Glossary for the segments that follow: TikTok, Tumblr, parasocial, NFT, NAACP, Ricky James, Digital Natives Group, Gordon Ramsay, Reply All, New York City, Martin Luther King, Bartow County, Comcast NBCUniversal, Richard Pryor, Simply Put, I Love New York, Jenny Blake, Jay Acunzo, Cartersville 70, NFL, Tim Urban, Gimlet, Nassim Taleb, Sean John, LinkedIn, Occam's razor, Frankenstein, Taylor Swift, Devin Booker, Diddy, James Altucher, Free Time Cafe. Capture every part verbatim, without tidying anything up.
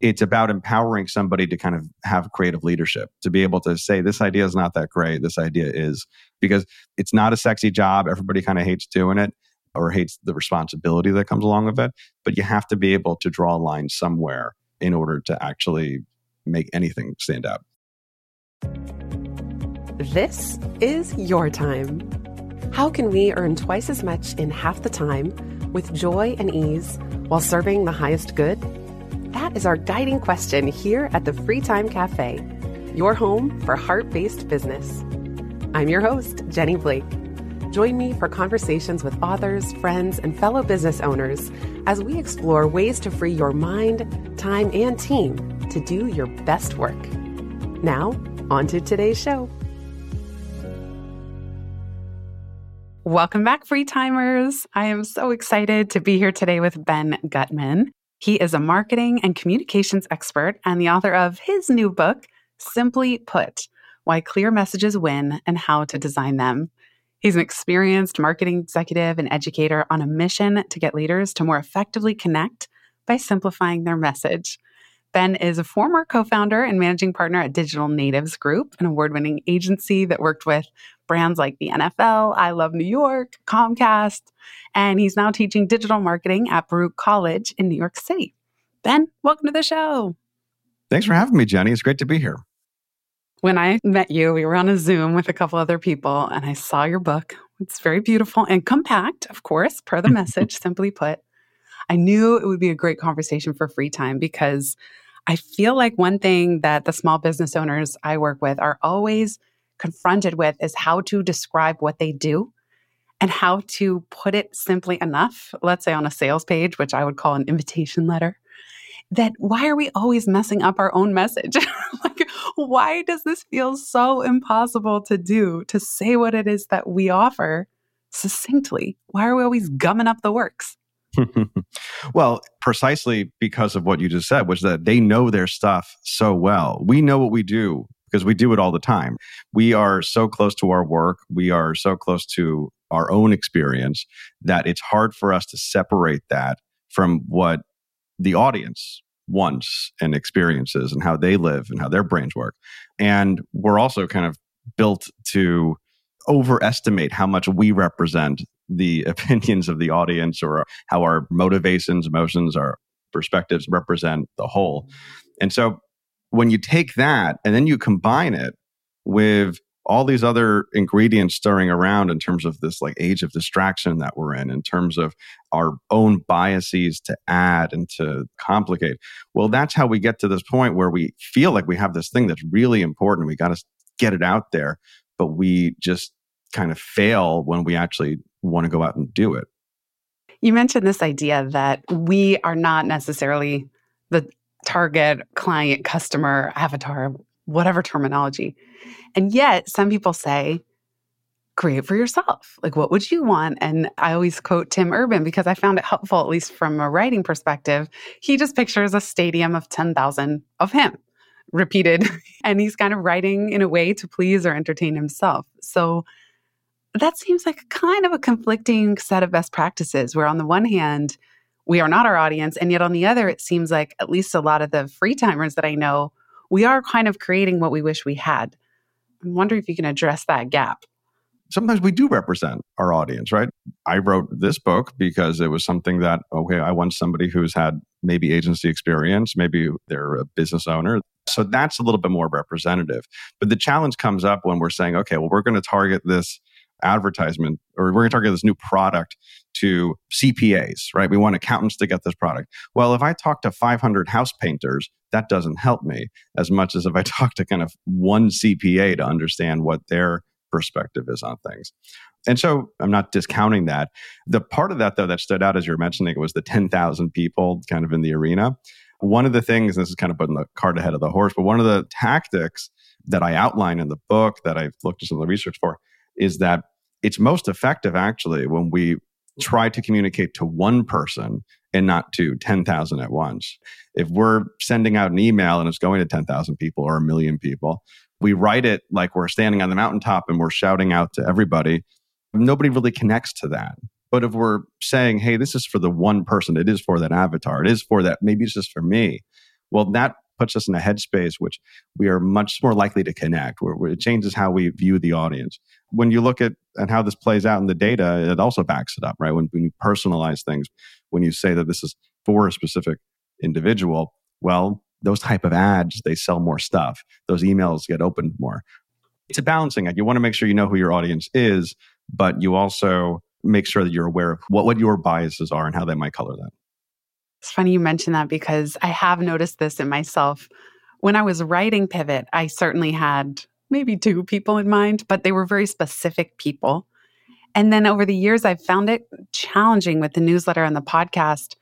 It's about empowering somebody to kind of have creative leadership, to be able to say, this idea is not that great. This idea is, because it's not a sexy job. Everybody kind of hates doing it or hates the responsibility that comes along with it. But you have to be able to draw a line somewhere in order to actually make anything stand out. This is your time. How can we earn twice as much in half the time with joy and ease while serving the highest good? That is our guiding question here at the Free Time Cafe, your home for heart-based business. I'm your host, Jenny Blake. Join me for conversations with authors, friends, and fellow business owners as we explore ways to free your mind, time, and team to do your best work. Now, on to today's show. Welcome back, Free Timers. I am so excited to be here today with Ben Guttmann. He is a marketing and communications expert and the author of his new book, Simply Put, Why Clear Messages Win and How to Design Them. He's an experienced marketing executive and educator on a mission to get leaders to more effectively connect by simplifying their message. Ben is a former co-founder and managing partner at Digital Natives Group, an award-winning agency that worked with brands like the N F L, I Love New York, Comcast, and he's now teaching digital marketing at Baruch College in New York City. Ben, welcome to the show. Thanks for having me, Jenny. It's great to be here. When I met you, we were on a Zoom with a couple other people, and I saw your book. It's very beautiful and compact, of course, per the message, simply put. I knew it would be a great conversation for Free Time because I feel like one thing that the small business owners I work with are always confronted with is how to describe what they do and how to put it simply enough, let's say on a sales page, which I would call an invitation letter, that why are we always messing up our own message? Like, why does this feel so impossible to do, to say what it is that we offer succinctly? Why are we always gumming up the works? Well, precisely because of what you just said, which is that they know their stuff so well. We know what we do because we do it all the time. We are so close to our work. We are so close to our own experience that it's hard for us to separate that from what the audience wants and experiences and how they live and how their brains work. And we're also kind of built to overestimate how much we represent the opinions of the audience or how our motivations, emotions, our perspectives represent the whole. And so when you take that and then you combine it with all these other ingredients stirring around in terms of this like age of distraction that we're in, in terms of our own biases to add and to complicate, well, that's how we get to this point where we feel like we have this thing that's really important. We got to get it out there, but we just kind of fail when we actually want to go out and do it. You mentioned this idea that we are not necessarily the target, client, customer, avatar, whatever terminology. And yet some people say, create for yourself. Like, what would you want? And I always quote Tim Urban because I found it helpful, at least from a writing perspective. He just pictures a stadium of ten thousand of him repeated. And he's kind of writing in a way to please or entertain himself. So that seems like kind of a conflicting set of best practices where on the one hand, we are not our audience. And yet on the other, it seems like at least a lot of the free timers that I know, we are kind of creating what we wish we had. I'm wondering if you can address that gap. Sometimes we do represent our audience, right? I wrote this book because it was something that, okay, I want somebody who's had maybe agency experience, maybe they're a business owner. So that's a little bit more representative. But the challenge comes up when we're saying, okay, well, we're going to target this advertisement, or we're going to target this new product to C P As, right? We want accountants to get this product. Well, if I talk to five hundred house painters, that doesn't help me as much as if I talk to kind of one C P A to understand what their perspective is on things. And so I'm not discounting that. The part of that, though, that stood out as you were mentioning was the ten thousand people kind of in the arena. One of the things, this is kind of putting the cart ahead of the horse, but one of the tactics that I outline in the book, that I've looked at some of the research for, is that it's most effective actually when we try to communicate to one person and not to ten thousand at once. If we're sending out an email and it's going to ten thousand people or a million people, we write it like we're standing on the mountaintop and we're shouting out to everybody. Nobody really connects to that. But if we're saying, hey, this is for the one person, it is for that avatar, it is for that, maybe it's just for me. Well, that puts us in a headspace which we are much more likely to connect, where, where it changes how we view the audience. When you look at and how this plays out in the data, it also backs it up, right? When, when you personalize things, when you say that this is for a specific individual, well, those type of ads, they sell more stuff. Those emails get opened more. It's a balancing act. You want to make sure you know who your audience is, but you also make sure that you're aware of what, what your biases are and how they might color that. It's funny you mentioned that because I have noticed this in myself. When I was writing Pivot, I certainly had maybe two people in mind, but they were very specific people. And then over the years, I've found it challenging with the newsletter and the podcast.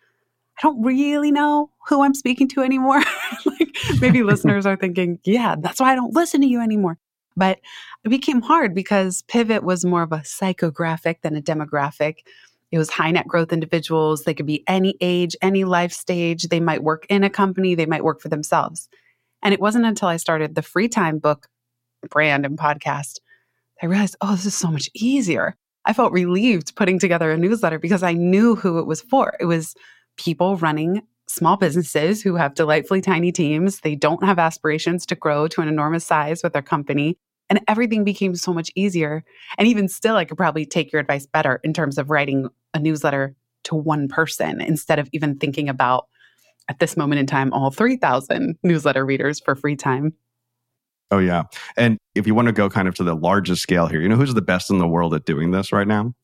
I don't really know who I'm speaking to anymore. Like maybe listeners are thinking, yeah, that's why I don't listen to you anymore. But it became hard because Pivot was more of a psychographic than a demographic. It was high net growth individuals. They could be any age, any life stage. They might work in a company. They might work for themselves. And it wasn't until I started the Free Time book brand and podcast, I realized, oh, this is so much easier. I felt relieved putting together a newsletter because I knew who it was for. It was people running small businesses who have delightfully tiny teams. They don't have aspirations to grow to an enormous size with their company. And everything became so much easier. And even still, I could probably take your advice better in terms of writing a newsletter to one person instead of even thinking about, at this moment in time, all three thousand newsletter readers for Free Time. Oh, yeah. And if you want to go kind of to the largest scale here, you know who's the best in the world at doing this right now?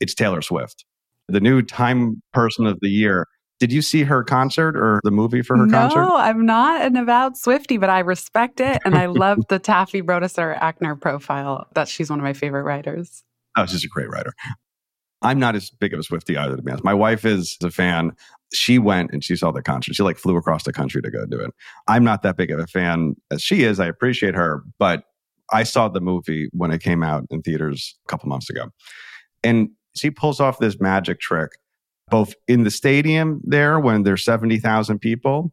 It's Taylor Swift, the new Time Person of the Year. Did you see her concert or the movie for her no, concert? No, I'm not an avowed Swiftie, but I respect it. And I love the Taffy Brodesser-Achner profile. That she's one of my favorite writers. Oh, she's a great writer. I'm not as big of a Swiftie either, to be honest. My wife is a fan. She went and she saw the concert. She like flew across the country to go do it. I'm not that big of a fan as she is. I appreciate her, but I saw the movie when it came out in theaters a couple months ago. And she pulls off this magic trick both in the stadium there when there's seventy thousand people,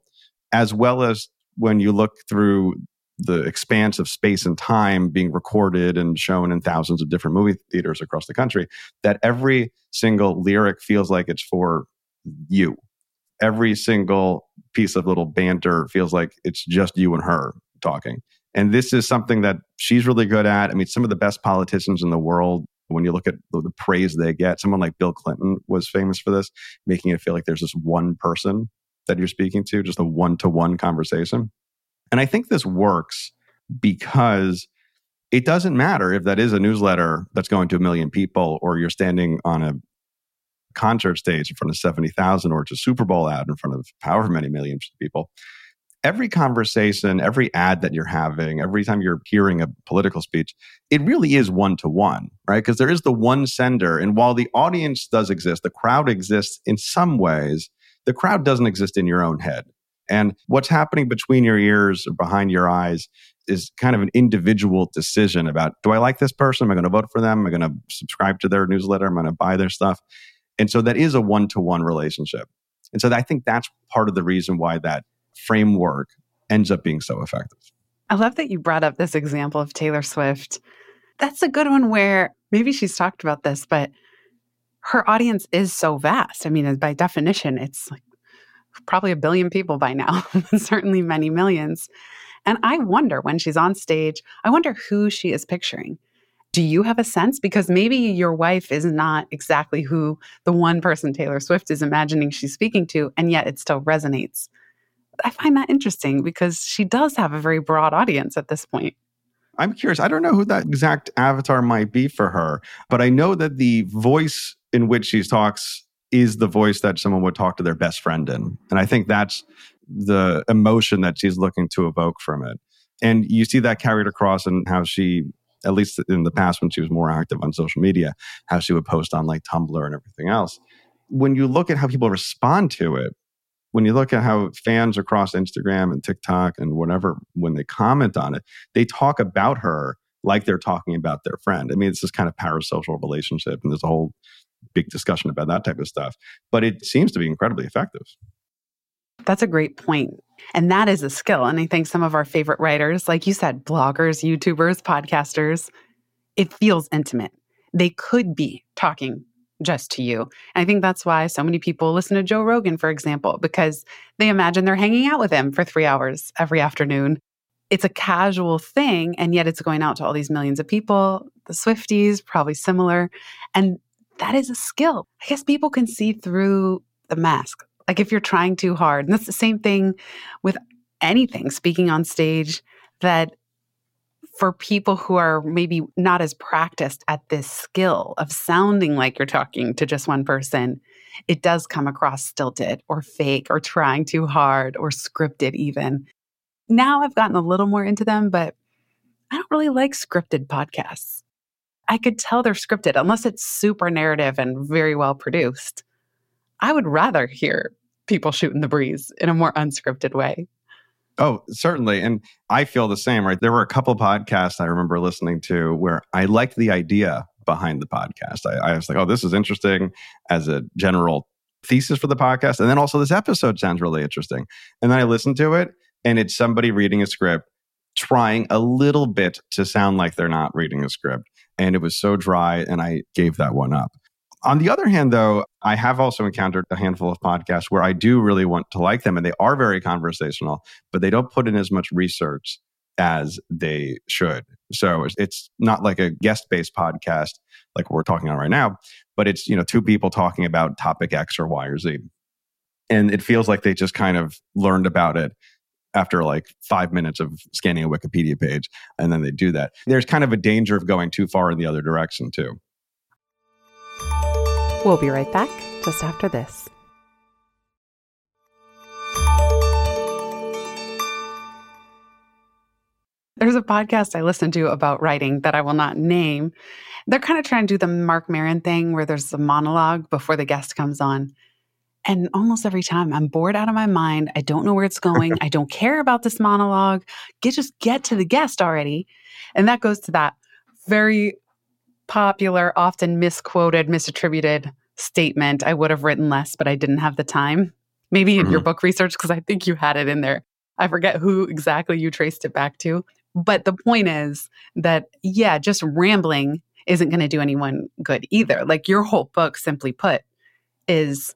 as well as when you look through the expanse of space and time being recorded and shown in thousands of different movie theaters across the country, that every single lyric feels like it's for you. Every single piece of little banter feels like it's just you and her talking. And this is something that she's really good at. I mean, some of the best politicians in the world, when you look at the praise they get, someone like Bill Clinton was famous for this, making it feel like there's this one person that you're speaking to, just a one-to-one conversation. And I think this works because it doesn't matter if that is a newsletter that's going to a million people or you're standing on a concert stage in front of seventy thousand or it's a Super Bowl ad in front of however many millions of people. Every conversation, every ad that you're having, every time you're hearing a political speech, it really is one-to-one, right? Because there is the one sender. And while the audience does exist, the crowd exists in some ways, the crowd doesn't exist in your own head. And what's happening between your ears or behind your eyes is kind of an individual decision about, do I like this person? Am I going to vote for them? Am I going to subscribe to their newsletter? Am I going to buy their stuff? And so that is a one-to-one relationship. And so I think that's part of the reason why that framework ends up being so effective. I love that you brought up this example of Taylor Swift. That's a good one where maybe she's talked about this, but her audience is so vast. I mean, by definition, it's like probably a billion people by now, certainly many millions. And I wonder when she's on stage, I wonder who she is picturing. Do you have a sense? Because maybe your wife is not exactly who the one person Taylor Swift is imagining she's speaking to, and yet it still resonates. I find that interesting because she does have a very broad audience at this point. I'm curious. I don't know who that exact avatar might be for her, but I know that the voice in which she talks is the voice that someone would talk to their best friend in. And I think that's the emotion that she's looking to evoke from it. And you see that carried across in how she, at least in the past when she was more active on social media, how she would post on like Tumblr and everything else. When you look at how people respond to it, when you look at how fans across Instagram and TikTok and whatever, when they comment on it, they talk about her like they're talking about their friend. I mean, it's this kind of parasocial relationship, and there's a whole big discussion about that type of stuff. But it seems to be incredibly effective. That's a great point. And that is a skill. And I think some of our favorite writers, like you said, bloggers, YouTubers, podcasters, it feels intimate. They could be talking just to you. And I think that's why so many people listen to Joe Rogan, for example, because they imagine they're hanging out with him for three hours every afternoon. It's a casual thing, and yet it's going out to all these millions of people. The Swifties, probably similar. And that is a skill. I guess people can see through the mask. Like if you're trying too hard, and that's the same thing with anything, speaking on stage, that for people who are maybe not as practiced at this skill of sounding like you're talking to just one person, it does come across stilted or fake or trying too hard or scripted even. Now I've gotten a little more into them, but I don't really like scripted podcasts. I could tell they're scripted unless it's super narrative and very well produced. I would rather hear people shooting the breeze in a more unscripted way. Oh, certainly. And I feel the same, right? There were a couple podcasts I remember listening to where I liked the idea behind the podcast. I, I was like, oh, this is interesting as a general thesis for the podcast. And then also this episode sounds really interesting. And then I listened to it, and it's somebody reading a script, trying a little bit to sound like they're not reading a script. And it was so dry, and I gave that one up. On the other hand, though, I have also encountered a handful of podcasts where I do really want to like them, and they are very conversational, but they don't put in as much research as they should. So it's not like a guest-based podcast like we're talking on right now, but it's, you know, two people talking about topic X or Y or Z. And it feels like they just kind of learned about it after like five minutes of scanning a Wikipedia page, and then they do that. There's kind of a danger of going too far in the other direction, too. We'll be right back just after this. There's a podcast I listen to about writing that I will not name. They're kind of trying to do the Mark Maron thing where there's a monologue before the guest comes on. And almost every time I'm bored out of my mind. I don't know where it's going. I don't care about this monologue. Get, just get to the guest already. And that goes to that very popular, often misquoted, misattributed statement, I would have written less, but I didn't have the time. Maybe in mm-hmm. your book research, because I think you had it in there. I forget who exactly you traced it back to. But the point is that, yeah, just rambling isn't going to do anyone good either. Like your whole book, simply put, is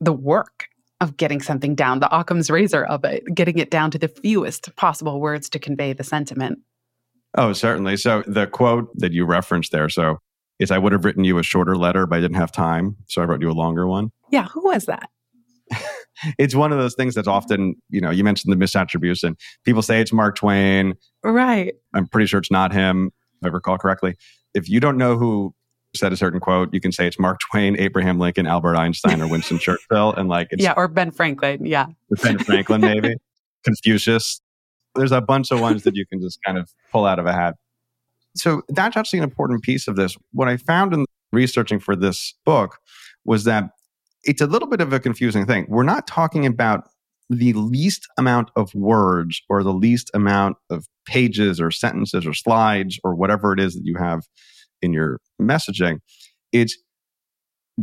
the work of getting something down, the Occam's razor of it, getting it down to the fewest possible words to convey the sentiment. Oh, certainly. So the quote that you referenced there, so is I would have written you a shorter letter, but I didn't have time, so I wrote you a longer one. Yeah, who was that? It's one of those things that's often, you know, you mentioned the misattribution. People say it's Mark Twain. Right. I'm pretty sure it's not him, if I recall correctly. If you don't know who said a certain quote, you can say it's Mark Twain, Abraham Lincoln, Albert Einstein, or Winston Churchill. And like, it's, yeah, or Ben Franklin. Yeah. Ben Franklin, maybe. Confucius. There's a bunch of ones that you can just kind of pull out of a hat. So that's actually an important piece of this. What I found in researching for this book was that it's a little bit of a confusing thing. We're not talking about the least amount of words or the least amount of pages or sentences or slides or whatever it is that you have in your messaging. It's,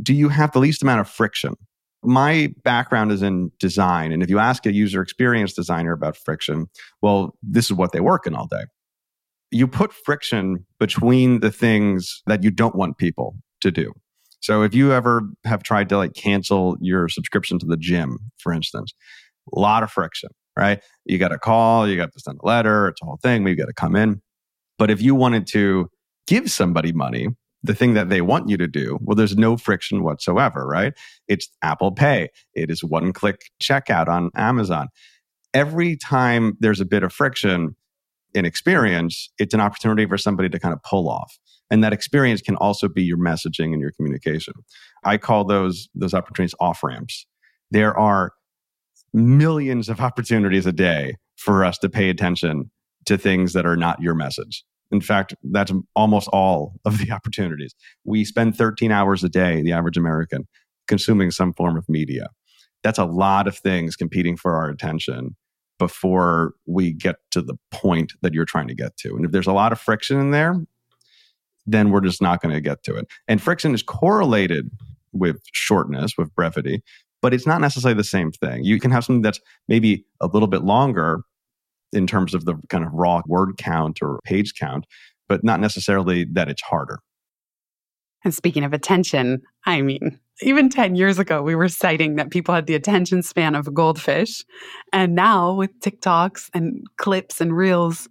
do you have the least amount of friction? My background is in design. And if you ask a user experience designer about friction, well, this is what they work in all day. You put friction between the things that you don't want people to do. So if you ever have tried to like cancel your subscription to the gym, for instance, a lot of friction, right? You got to call, you got to send a letter, it's a whole thing, we've got to come in. But if you wanted to give somebody money, the thing that they want you to do, well, there's no friction whatsoever, right? It's Apple Pay. It is one-click checkout on Amazon. Every time there's a bit of friction in experience, it's an opportunity for somebody to kind of pull off. And that experience can also be your messaging and your communication. I call those, those opportunities off-ramps. There are millions of opportunities a day for us to pay attention to things that are not your message. In fact, that's almost all of the opportunities. We spend thirteen hours a day, the average American, consuming some form of media. That's a lot of things competing for our attention before we get to the point that you're trying to get to. And if there's a lot of friction in there, then we're just not going to get to it. And friction is correlated with shortness, with brevity, but it's not necessarily the same thing. You can have something that's maybe a little bit longer in terms of the kind of raw word count or page count, but not necessarily that it's harder. And speaking of attention, I mean, even ten years ago, we were citing that people had the attention span of a goldfish. And now with TikToks and clips and reels,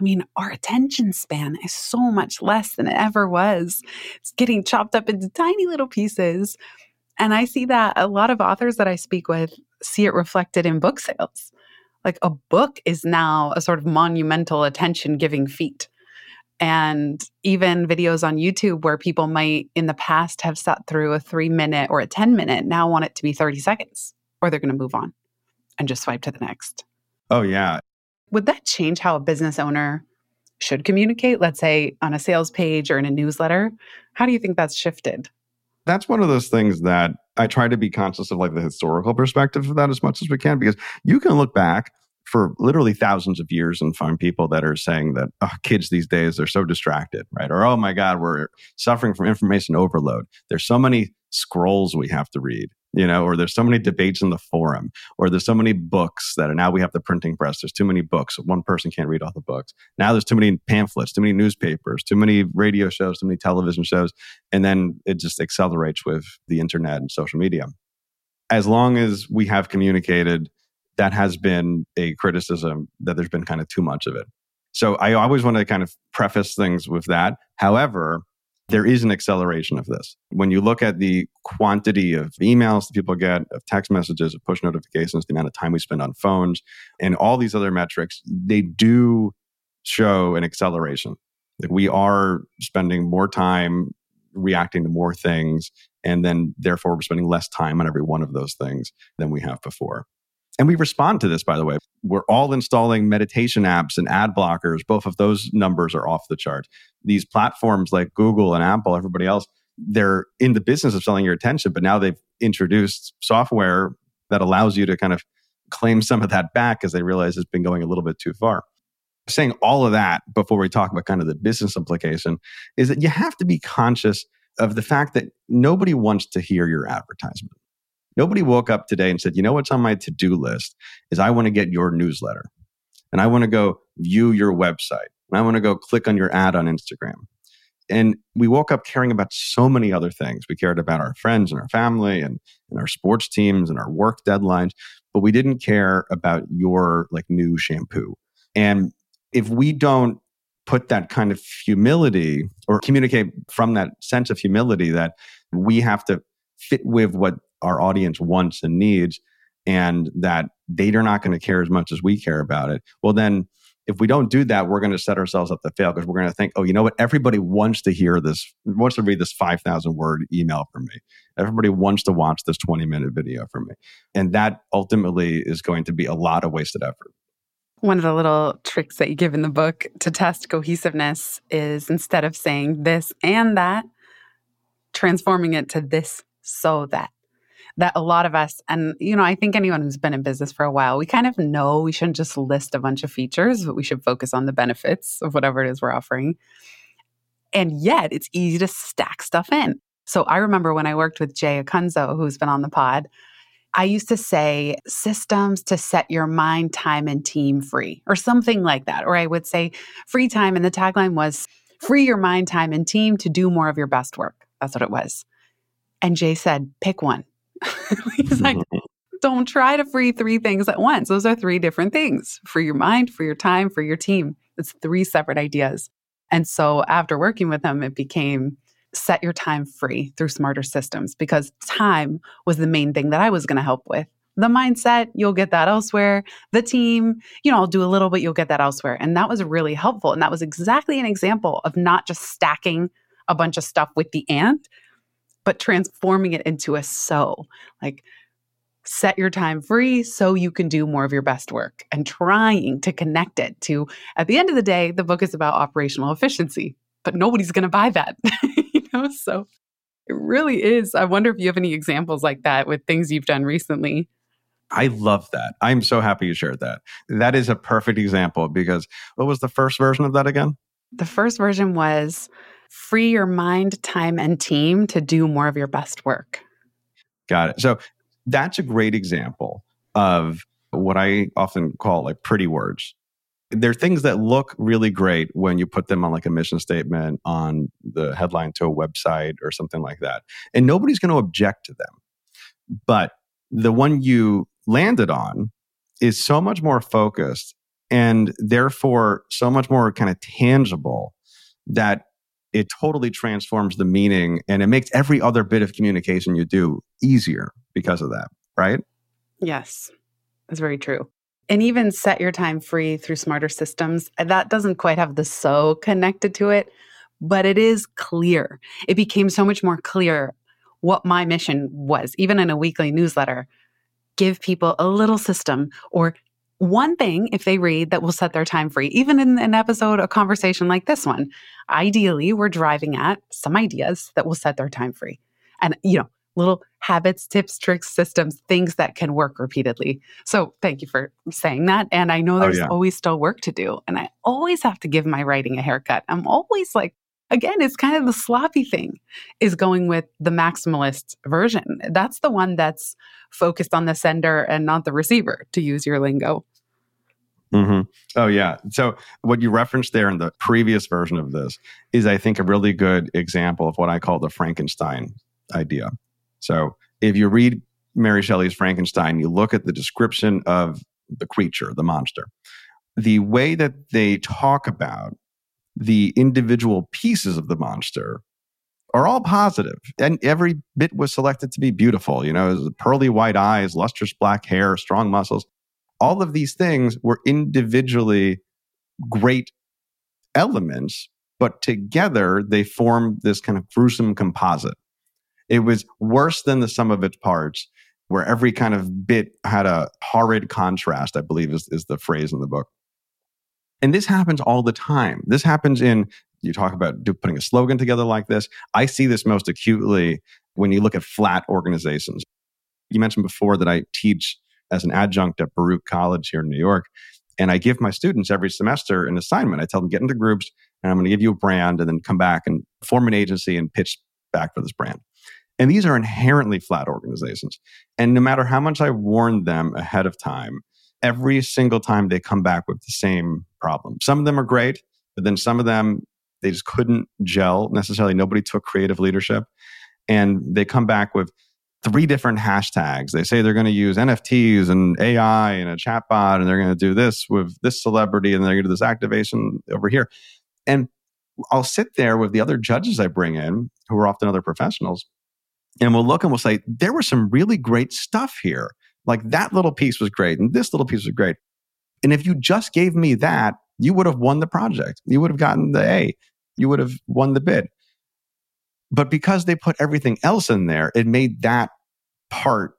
I mean, our attention span is so much less than it ever was. It's getting chopped up into tiny little pieces. And I see that a lot of authors that I speak with see it reflected in book sales. Like a book is now a sort of monumental attention-giving feat. And even videos on YouTube where people might in the past have sat through a three-minute or a ten-minute now want it to be thirty seconds, or they're going to move on and just swipe to the next. Oh, yeah. Would that change how a business owner should communicate, let's say on a sales page or in a newsletter? How do you think that's shifted? That's one of those things that I try to be conscious of, like the historical perspective of that as much as we can, because you can look back for literally thousands of years and find people that are saying that, oh, kids these days are so distracted, right? Or, oh my God, we're suffering from information overload. There's so many scrolls we have to read, you know, or there's so many debates in the forum, or there's so many books that are now we have the printing press. There's too many books. One person can't read all the books. Now there's too many pamphlets, too many newspapers, too many radio shows, too many television shows. And then it just accelerates with the internet and social media. As long as we have communicated, that has been a criticism that there's been kind of too much of it. So I always want to kind of preface things with that. However, there is an acceleration of this. When you look at the quantity of emails that people get, of text messages, of push notifications, the amount of time we spend on phones, and all these other metrics, they do show an acceleration. Like we are spending more time reacting to more things, and then therefore we're spending less time on every one of those things than we have before. And we respond to this, by the way. We're all installing meditation apps and ad blockers. Both of those numbers are off the chart. These platforms like Google and Apple, everybody else, they're in the business of selling your attention, but now they've introduced software that allows you to kind of claim some of that back because they realize it's been going a little bit too far. Saying all of that before we talk about kind of the business implication is that you have to be conscious of the fact that nobody wants to hear your advertisement. Nobody woke up today and said, you know what's on my to-do list is I want to get your newsletter and I want to go view your website and I want to go click on your ad on Instagram. And we woke up caring about so many other things. We cared about our friends and our family and, and our sports teams and our work deadlines, but we didn't care about your like new shampoo. And if we don't put that kind of humility or communicate from that sense of humility that we have to fit with what our audience wants and needs, and that they are not going to care as much as we care about it. Well, then if we don't do that, we're going to set ourselves up to fail because we're going to think, oh, you know what? Everybody wants to hear this, wants to read this five thousand word email from me. Everybody wants to watch this twenty minute video from me. And that ultimately is going to be a lot of wasted effort. One of the little tricks that you give in the book to test cohesiveness is instead of saying this and that, transforming it to this so that. That a lot of us, and you know, I think anyone who's been in business for a while, we kind of know we shouldn't just list a bunch of features, but we should focus on the benefits of whatever it is we're offering. And yet it's easy to stack stuff in. So I remember when I worked with Jay Acunzo, who's been on the pod, I used to say systems to set your mind, time, and team free or something like that. Or I would say free time. And the tagline was free your mind, time, and team to do more of your best work. That's what it was. And Jay said, pick one. He's like, don't try to free three things at once. Those are three different things. Free your mind, free your time, free your team. It's three separate ideas. And so after working with him, it became set your time free through smarter systems because time was the main thing that I was going to help with. The mindset, you'll get that elsewhere. The team, you know, I'll do a little, but you'll get that elsewhere. And that was really helpful. And that was exactly an example of not just stacking a bunch of stuff with the and, but transforming it into a so, like set your time free so you can do more of your best work and trying to connect it to, at the end of the day, the book is about operational efficiency, but nobody's going to buy that, you know? So It really is. I wonder if you have any examples like that with things you've done recently. I love that. I'm so happy you shared that. That is a perfect example because what was the first version of that again? The first version was free your mind, time, and team to do more of your best work. Got it. So that's a great example of what I often call like pretty words. They're things that look really great when you put them on like a mission statement, on the headline to a website or something like that. And nobody's going to object to them. But the one you landed on is so much more focused and therefore so much more kind of tangible that it totally transforms the meaning and it makes every other bit of communication you do easier because of that, right? Yes, that's very true. And even set your time free through smarter systems. That doesn't quite have the so connected to it, but it is clear. It became so much more clear what my mission was, even in a weekly newsletter. Give people a little system or one thing, if they read, that will set their time free. Even in an episode, a conversation like this one, ideally, we're driving at some ideas that will set their time free. And, you know, little habits, tips, tricks, systems, things that can work repeatedly. So thank you for saying that. And I know there's oh, yeah. always still work to do. And I always have to give my writing a haircut. I'm always like, again, it's kind of the sloppy thing is going with the maximalist version. That's the one that's focused on the sender and not the receiver, to use your lingo. Mm-hmm. Oh, yeah. So what you referenced there in the previous version of this is, I think, a really good example of what I call the Frankenstein idea. So if you read Mary Shelley's Frankenstein, you look at the description of the creature, the monster. The way that they talk about the individual pieces of the monster are all positive. And every bit was selected to be beautiful. You know, pearly white eyes, lustrous black hair, strong muscles. All of these things were individually great elements, but together they formed this kind of gruesome composite. It was worse than the sum of its parts, where every kind of bit had a horrid contrast, I believe is, is the phrase in the book. And this happens all the time. This happens in, you talk about do, putting a slogan together like this. I see this most acutely when you look at flat organizations. You mentioned before that I teach as an adjunct at Baruch College here in New York. And I give my students every semester an assignment. I tell them, get into groups, and I'm going to give you a brand, and then come back and form an agency and pitch back for this brand. And these are inherently flat organizations. And no matter how much I warned them ahead of time, every single time they come back with the same problem. Some of them are great, but then some of them, they just couldn't gel necessarily. Nobody took creative leadership. And they come back with three different hashtags. They say they're going to use N F Ts and A I and a chatbot, and they're going to do this with this celebrity, and they're going to do this activation over here. And I'll sit there with the other judges I bring in, who are often other professionals, and we'll look and we'll say, there was some really great stuff here. Like that little piece was great and this little piece was great. And if you just gave me that, you would have won the project. You would have gotten the A. You would have won the bid. But because they put everything else in there, it made that part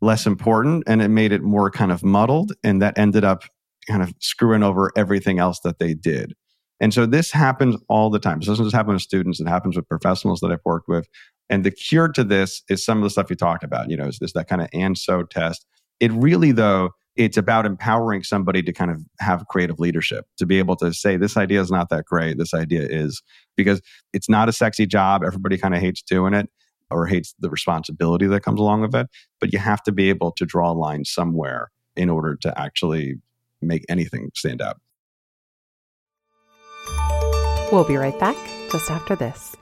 less important and it made it more kind of muddled. And that ended up kind of screwing over everything else that they did. And so this happens all the time. So this doesn't just happen with students. It happens with professionals that I've worked with. And the cure to this is some of the stuff you talked about, you know, is, is that kind of and so test. It really, though, it's about empowering somebody to kind of have creative leadership, to be able to say, this idea is not that great. This idea is, because it's not a sexy job. Everybody kind of hates doing it or hates the responsibility that comes along with it. But you have to be able to draw a line somewhere in order to actually make anything stand out. We'll be right back just after this.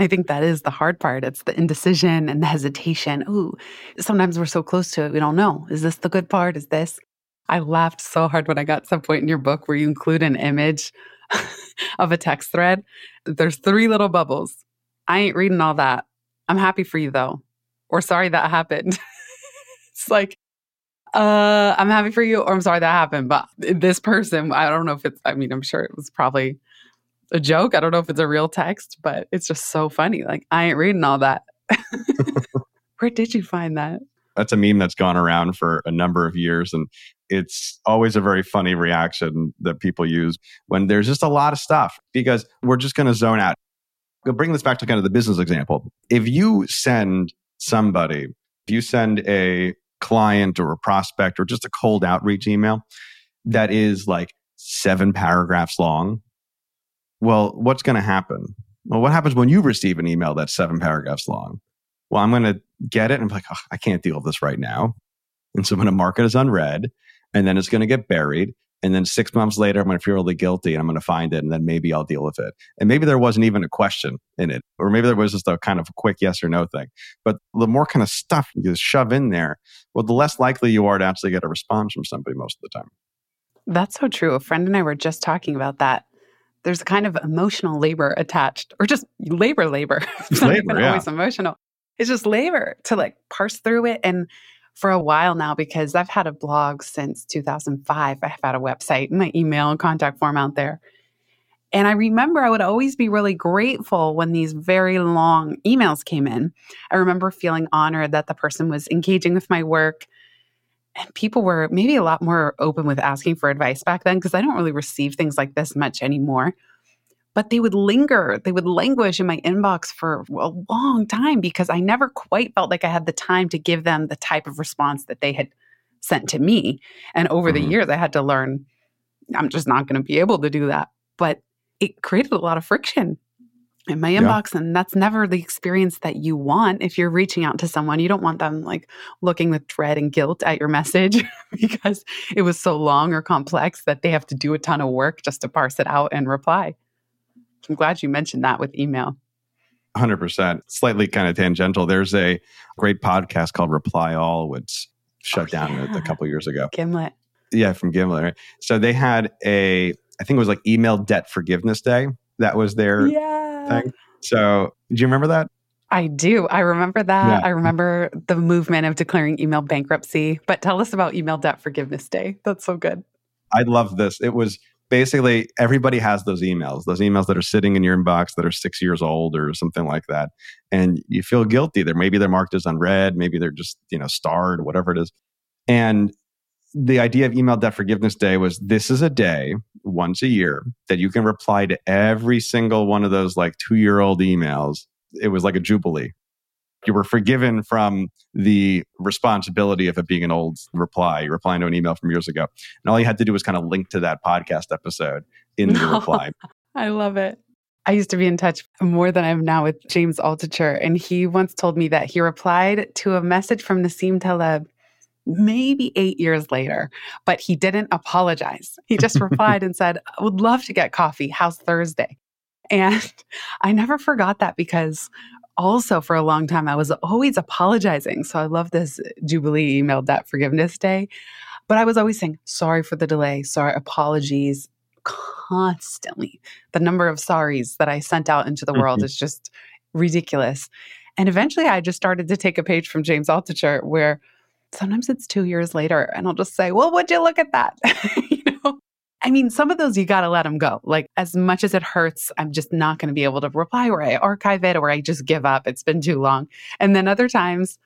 I think that is the hard part. It's the indecision and the hesitation. Ooh, sometimes we're so close to it, we don't know. Is this the good part? Is this? I laughed so hard when I got some point in your book where you include an image of a text thread. There's three little bubbles. I ain't reading all that. I'm happy for you, though. Or sorry that happened. It's like, uh, I'm happy for you, or I'm sorry that happened. But this person, I don't know if it's, I mean, I'm sure it was probably a joke. I don't know if it's a real text, but it's just so funny. Like, I ain't reading all that. Where did you find that? That's a meme that's gone around for a number of years. And it's always a very funny reaction that people use when there's just a lot of stuff, because we're just going to zone out. We'll bring this back to kind of the business example. If you send somebody, if you send a client or a prospect or just a cold outreach email that is like seven paragraphs long, well, what's going to happen? Well, what happens when you receive an email that's seven paragraphs long? Well, I'm going to get it and be like, oh, I can't deal with this right now. And so I'm going to mark it as unread, and then it's going to get buried. And then six months later, I'm going to feel really guilty and I'm going to find it, and then maybe I'll deal with it. And maybe there wasn't even a question in it, or maybe there was just a kind of quick yes or no thing. But the more kind of stuff you shove in there, well, the less likely you are to actually get a response from somebody most of the time. That's so true. A friend and I were just talking about that. There's a kind of emotional labor attached, or just labor, labor. It's not labor, even yeah. always emotional. It's just labor to like parse through it. And for a while now, because I've had a blog since two thousand five, I've had a website, my email and contact form out there. And I remember I would always be really grateful when these very long emails came in. I remember feeling honored that the person was engaging with my work. And people were maybe a lot more open with asking for advice back then, because I don't really receive things like this much anymore. But they would linger, they would languish in my inbox for a long time, because I never quite felt like I had the time to give them the type of response that they had sent to me. And over mm-hmm. the years, I had to learn, I'm just not going to be able to do that. But it created a lot of friction in my inbox. Yeah. And that's never the experience that you want. If you're reaching out to someone, you don't want them like looking with dread and guilt at your message because it was so long or complex that they have to do a ton of work just to parse it out and reply. I'm glad you mentioned that with email. one hundred percent. Slightly kind of tangential. There's a great podcast called Reply All, which shut oh, down yeah. a, a couple years ago. Gimlet. Yeah, from Gimlet, right? So they had a, I think it was like email debt forgiveness day. That was their yeah. thing. So do you remember that? I do. I remember that. Yeah. I remember the movement of declaring email bankruptcy. But tell us about email debt forgiveness day. That's so good. I love this. It was basically, everybody has those emails, those emails that are sitting in your inbox that are six years old or something like that. And you feel guilty. They're, maybe they're marked as unread. Maybe they're just, you know, starred, whatever it is. And the idea of Email Debt Forgiveness Day was, this is a day once a year that you can reply to every single one of those like two-year-old emails. It was like a jubilee. You were forgiven from the responsibility of it being an old reply. You're replying to an email from years ago. And all you had to do was kind of link to that podcast episode in the reply. I love it. I used to be in touch more than I am now with James Altucher. And he once told me that he replied to a message from Nassim Taleb maybe eight years later, but he didn't apologize. He just replied and said, I would love to get coffee. How's Thursday? And I never forgot that, because also, for a long time, I was always apologizing. So I love this Jubilee email debt forgiveness day. But I was always saying, sorry for the delay, sorry, apologies, constantly. The number of sorries that I sent out into the mm-hmm. world is just ridiculous. And eventually, I just started to take a page from James Altucher, where sometimes it's two years later, and I'll just say, well, would you look at that? You know, I mean, some of those, you got to let them go. Like, as much as it hurts, I'm just not going to be able to reply, or I archive it, or I just give up. It's been too long. And then other times,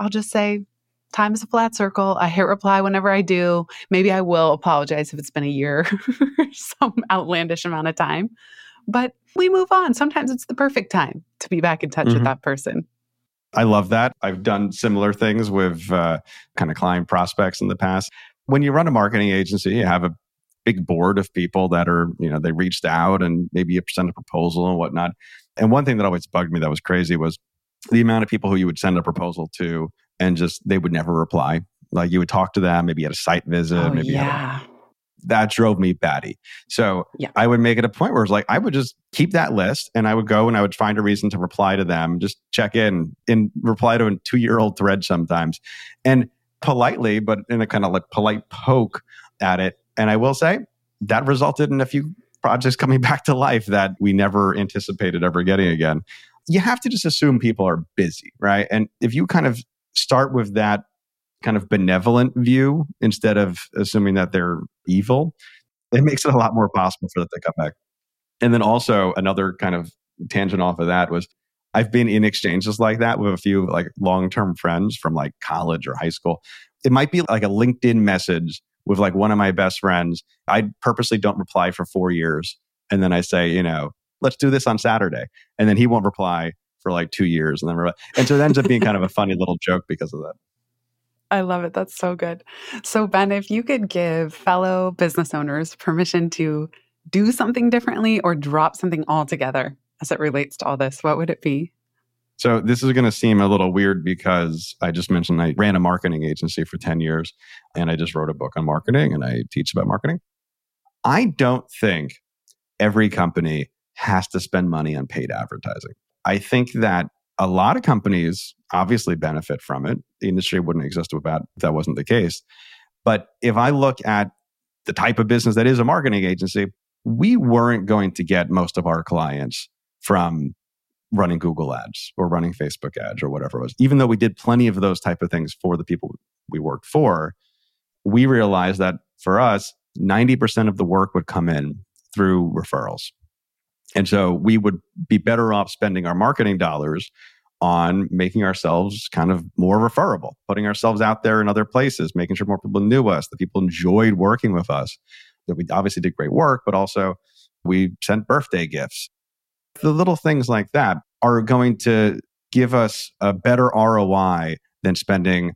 I'll just say, time is a flat circle. I hit reply whenever I do. Maybe I will apologize if it's been a year, some outlandish amount of time. But we move on. Sometimes it's the perfect time to be back in touch mm-hmm. with that person. I love that. I've done similar things with uh, kind of client prospects in the past. When you run a marketing agency, you have a big board of people that are, you know, they reached out and maybe you present a proposal and whatnot. And one thing that always bugged me that was crazy was the amount of people who you would send a proposal to and just, they would never reply. Like, you would talk to them, maybe at a site visit. Oh, maybe yeah. a, that drove me batty. So yeah. I would make it a point where it's like, I would just keep that list and I would go and I would find a reason to reply to them, just check in and reply to a two-year-old thread sometimes. And politely, but in a kind of like polite poke at it. And I will say that resulted in a few projects coming back to life that we never anticipated ever getting again. You have to just assume people are busy, right? And if you kind of start with that kind of benevolent view instead of assuming that they're evil, it makes it a lot more possible for that to come back. And then also another kind of tangent off of that was, I've been in exchanges like that with a few like long-term friends from like college or high school. It might be like a LinkedIn message with like one of my best friends. I purposely don't reply for four years. And then I say, you know, let's do this on Saturday. And then he won't reply for like two years. And then reply. And so it ends up being kind of a funny little joke because of that. I love it. That's so good. So Ben, if you could give fellow business owners permission to do something differently or drop something altogether as it relates to all this, what would it be? So this is going to seem a little weird because I just mentioned I ran a marketing agency for ten years and I just wrote a book on marketing and I teach about marketing. I don't think every company has to spend money on paid advertising. I think that a lot of companies obviously benefit from it. The industry wouldn't exist without if that wasn't the case. But if I look at the type of business that is a marketing agency, we weren't going to get most of our clients from running Google ads or running Facebook ads or whatever it was. Even though we did plenty of those type of things for the people we worked for, we realized that for us, ninety percent of the work would come in through referrals. And so we would be better off spending our marketing dollars on making ourselves kind of more referable, putting ourselves out there in other places, making sure more people knew us, that people enjoyed working with us, that we obviously did great work, but also we sent birthday gifts. The little things like that are going to give us a better R O I than spending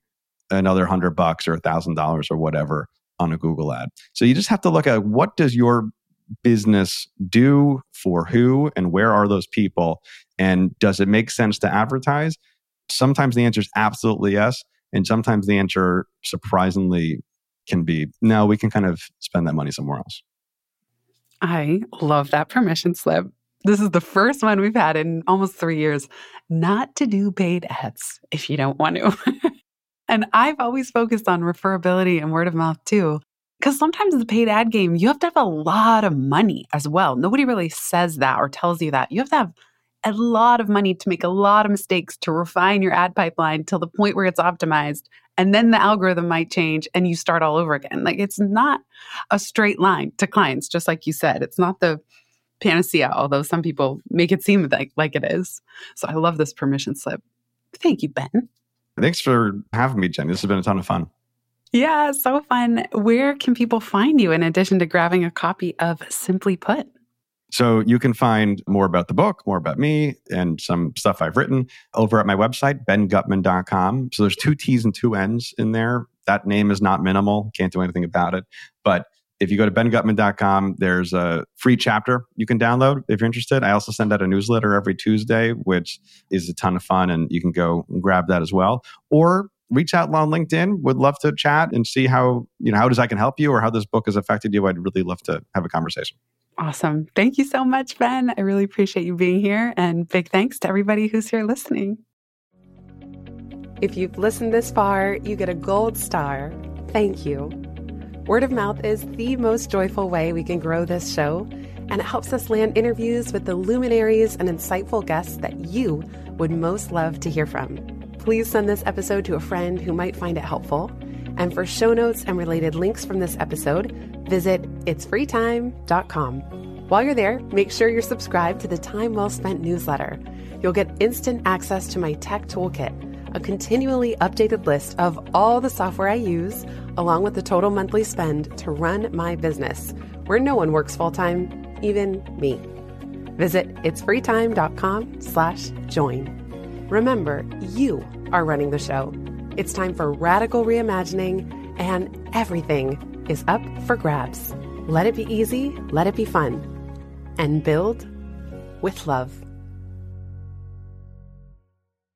another hundred bucks or a thousand dollars or whatever on a Google ad. So you just have to look at what does your business do for who and where are those people? And does it make sense to advertise? Sometimes the answer is absolutely yes. And sometimes the answer surprisingly can be, no, we can kind of spend that money somewhere else. I love that permission slip. This is the first one we've had in almost three years, not to do paid ads if you don't want to. And I've always focused on referability and word of mouth too. Because sometimes the paid ad game, you have to have a lot of money as well. Nobody really says that or tells you that. You have to have a lot of money to make a lot of mistakes, to refine your ad pipeline till the point where it's optimized. And then the algorithm might change and you start all over again. Like it's not a straight line to clients, just like you said. It's not the panacea, although some people make it seem like, like it is. So I love this permission slip. Thank you, Ben. Thanks for having me, Jenny. This has been a ton of fun. Yeah, so fun. Where can people find you in addition to grabbing a copy of Simply Put? So you can find more about the book, more about me, and some stuff I've written over at my website, ben guttmann dot com. So there's two T's and two N's in there. That name is not minimal. Can't do anything about it. But if you go to ben guttmann dot com, there's a free chapter you can download if you're interested. I also send out a newsletter every Tuesday, which is a ton of fun, and you can go and grab that as well. Or reach out on LinkedIn. Would love to chat and see how, you know, how does I can help you or how this book has affected you. I'd really love to have a conversation. Awesome. Thank you so much, Ben. I really appreciate you being here, and big thanks to everybody who's here listening. If you've listened this far, you get a gold star. Thank you. Word of mouth is the most joyful way we can grow this show, and it helps us land interviews with the luminaries and insightful guests that you would most love to hear from. Please send this episode to a friend who might find it helpful. And for show notes and related links from this episode, visit its free time dot com. While you're there, make sure you're subscribed to the Time Well Spent newsletter. You'll get instant access to my tech toolkit, a continually updated list of all the software I use, along with the total monthly spend to run my business, where no one works full-time, even me. Visit its free time dot com slash join. Remember, you are running the show. It's time for radical reimagining, and everything is up for grabs. Let it be easy, let it be fun, and build with love.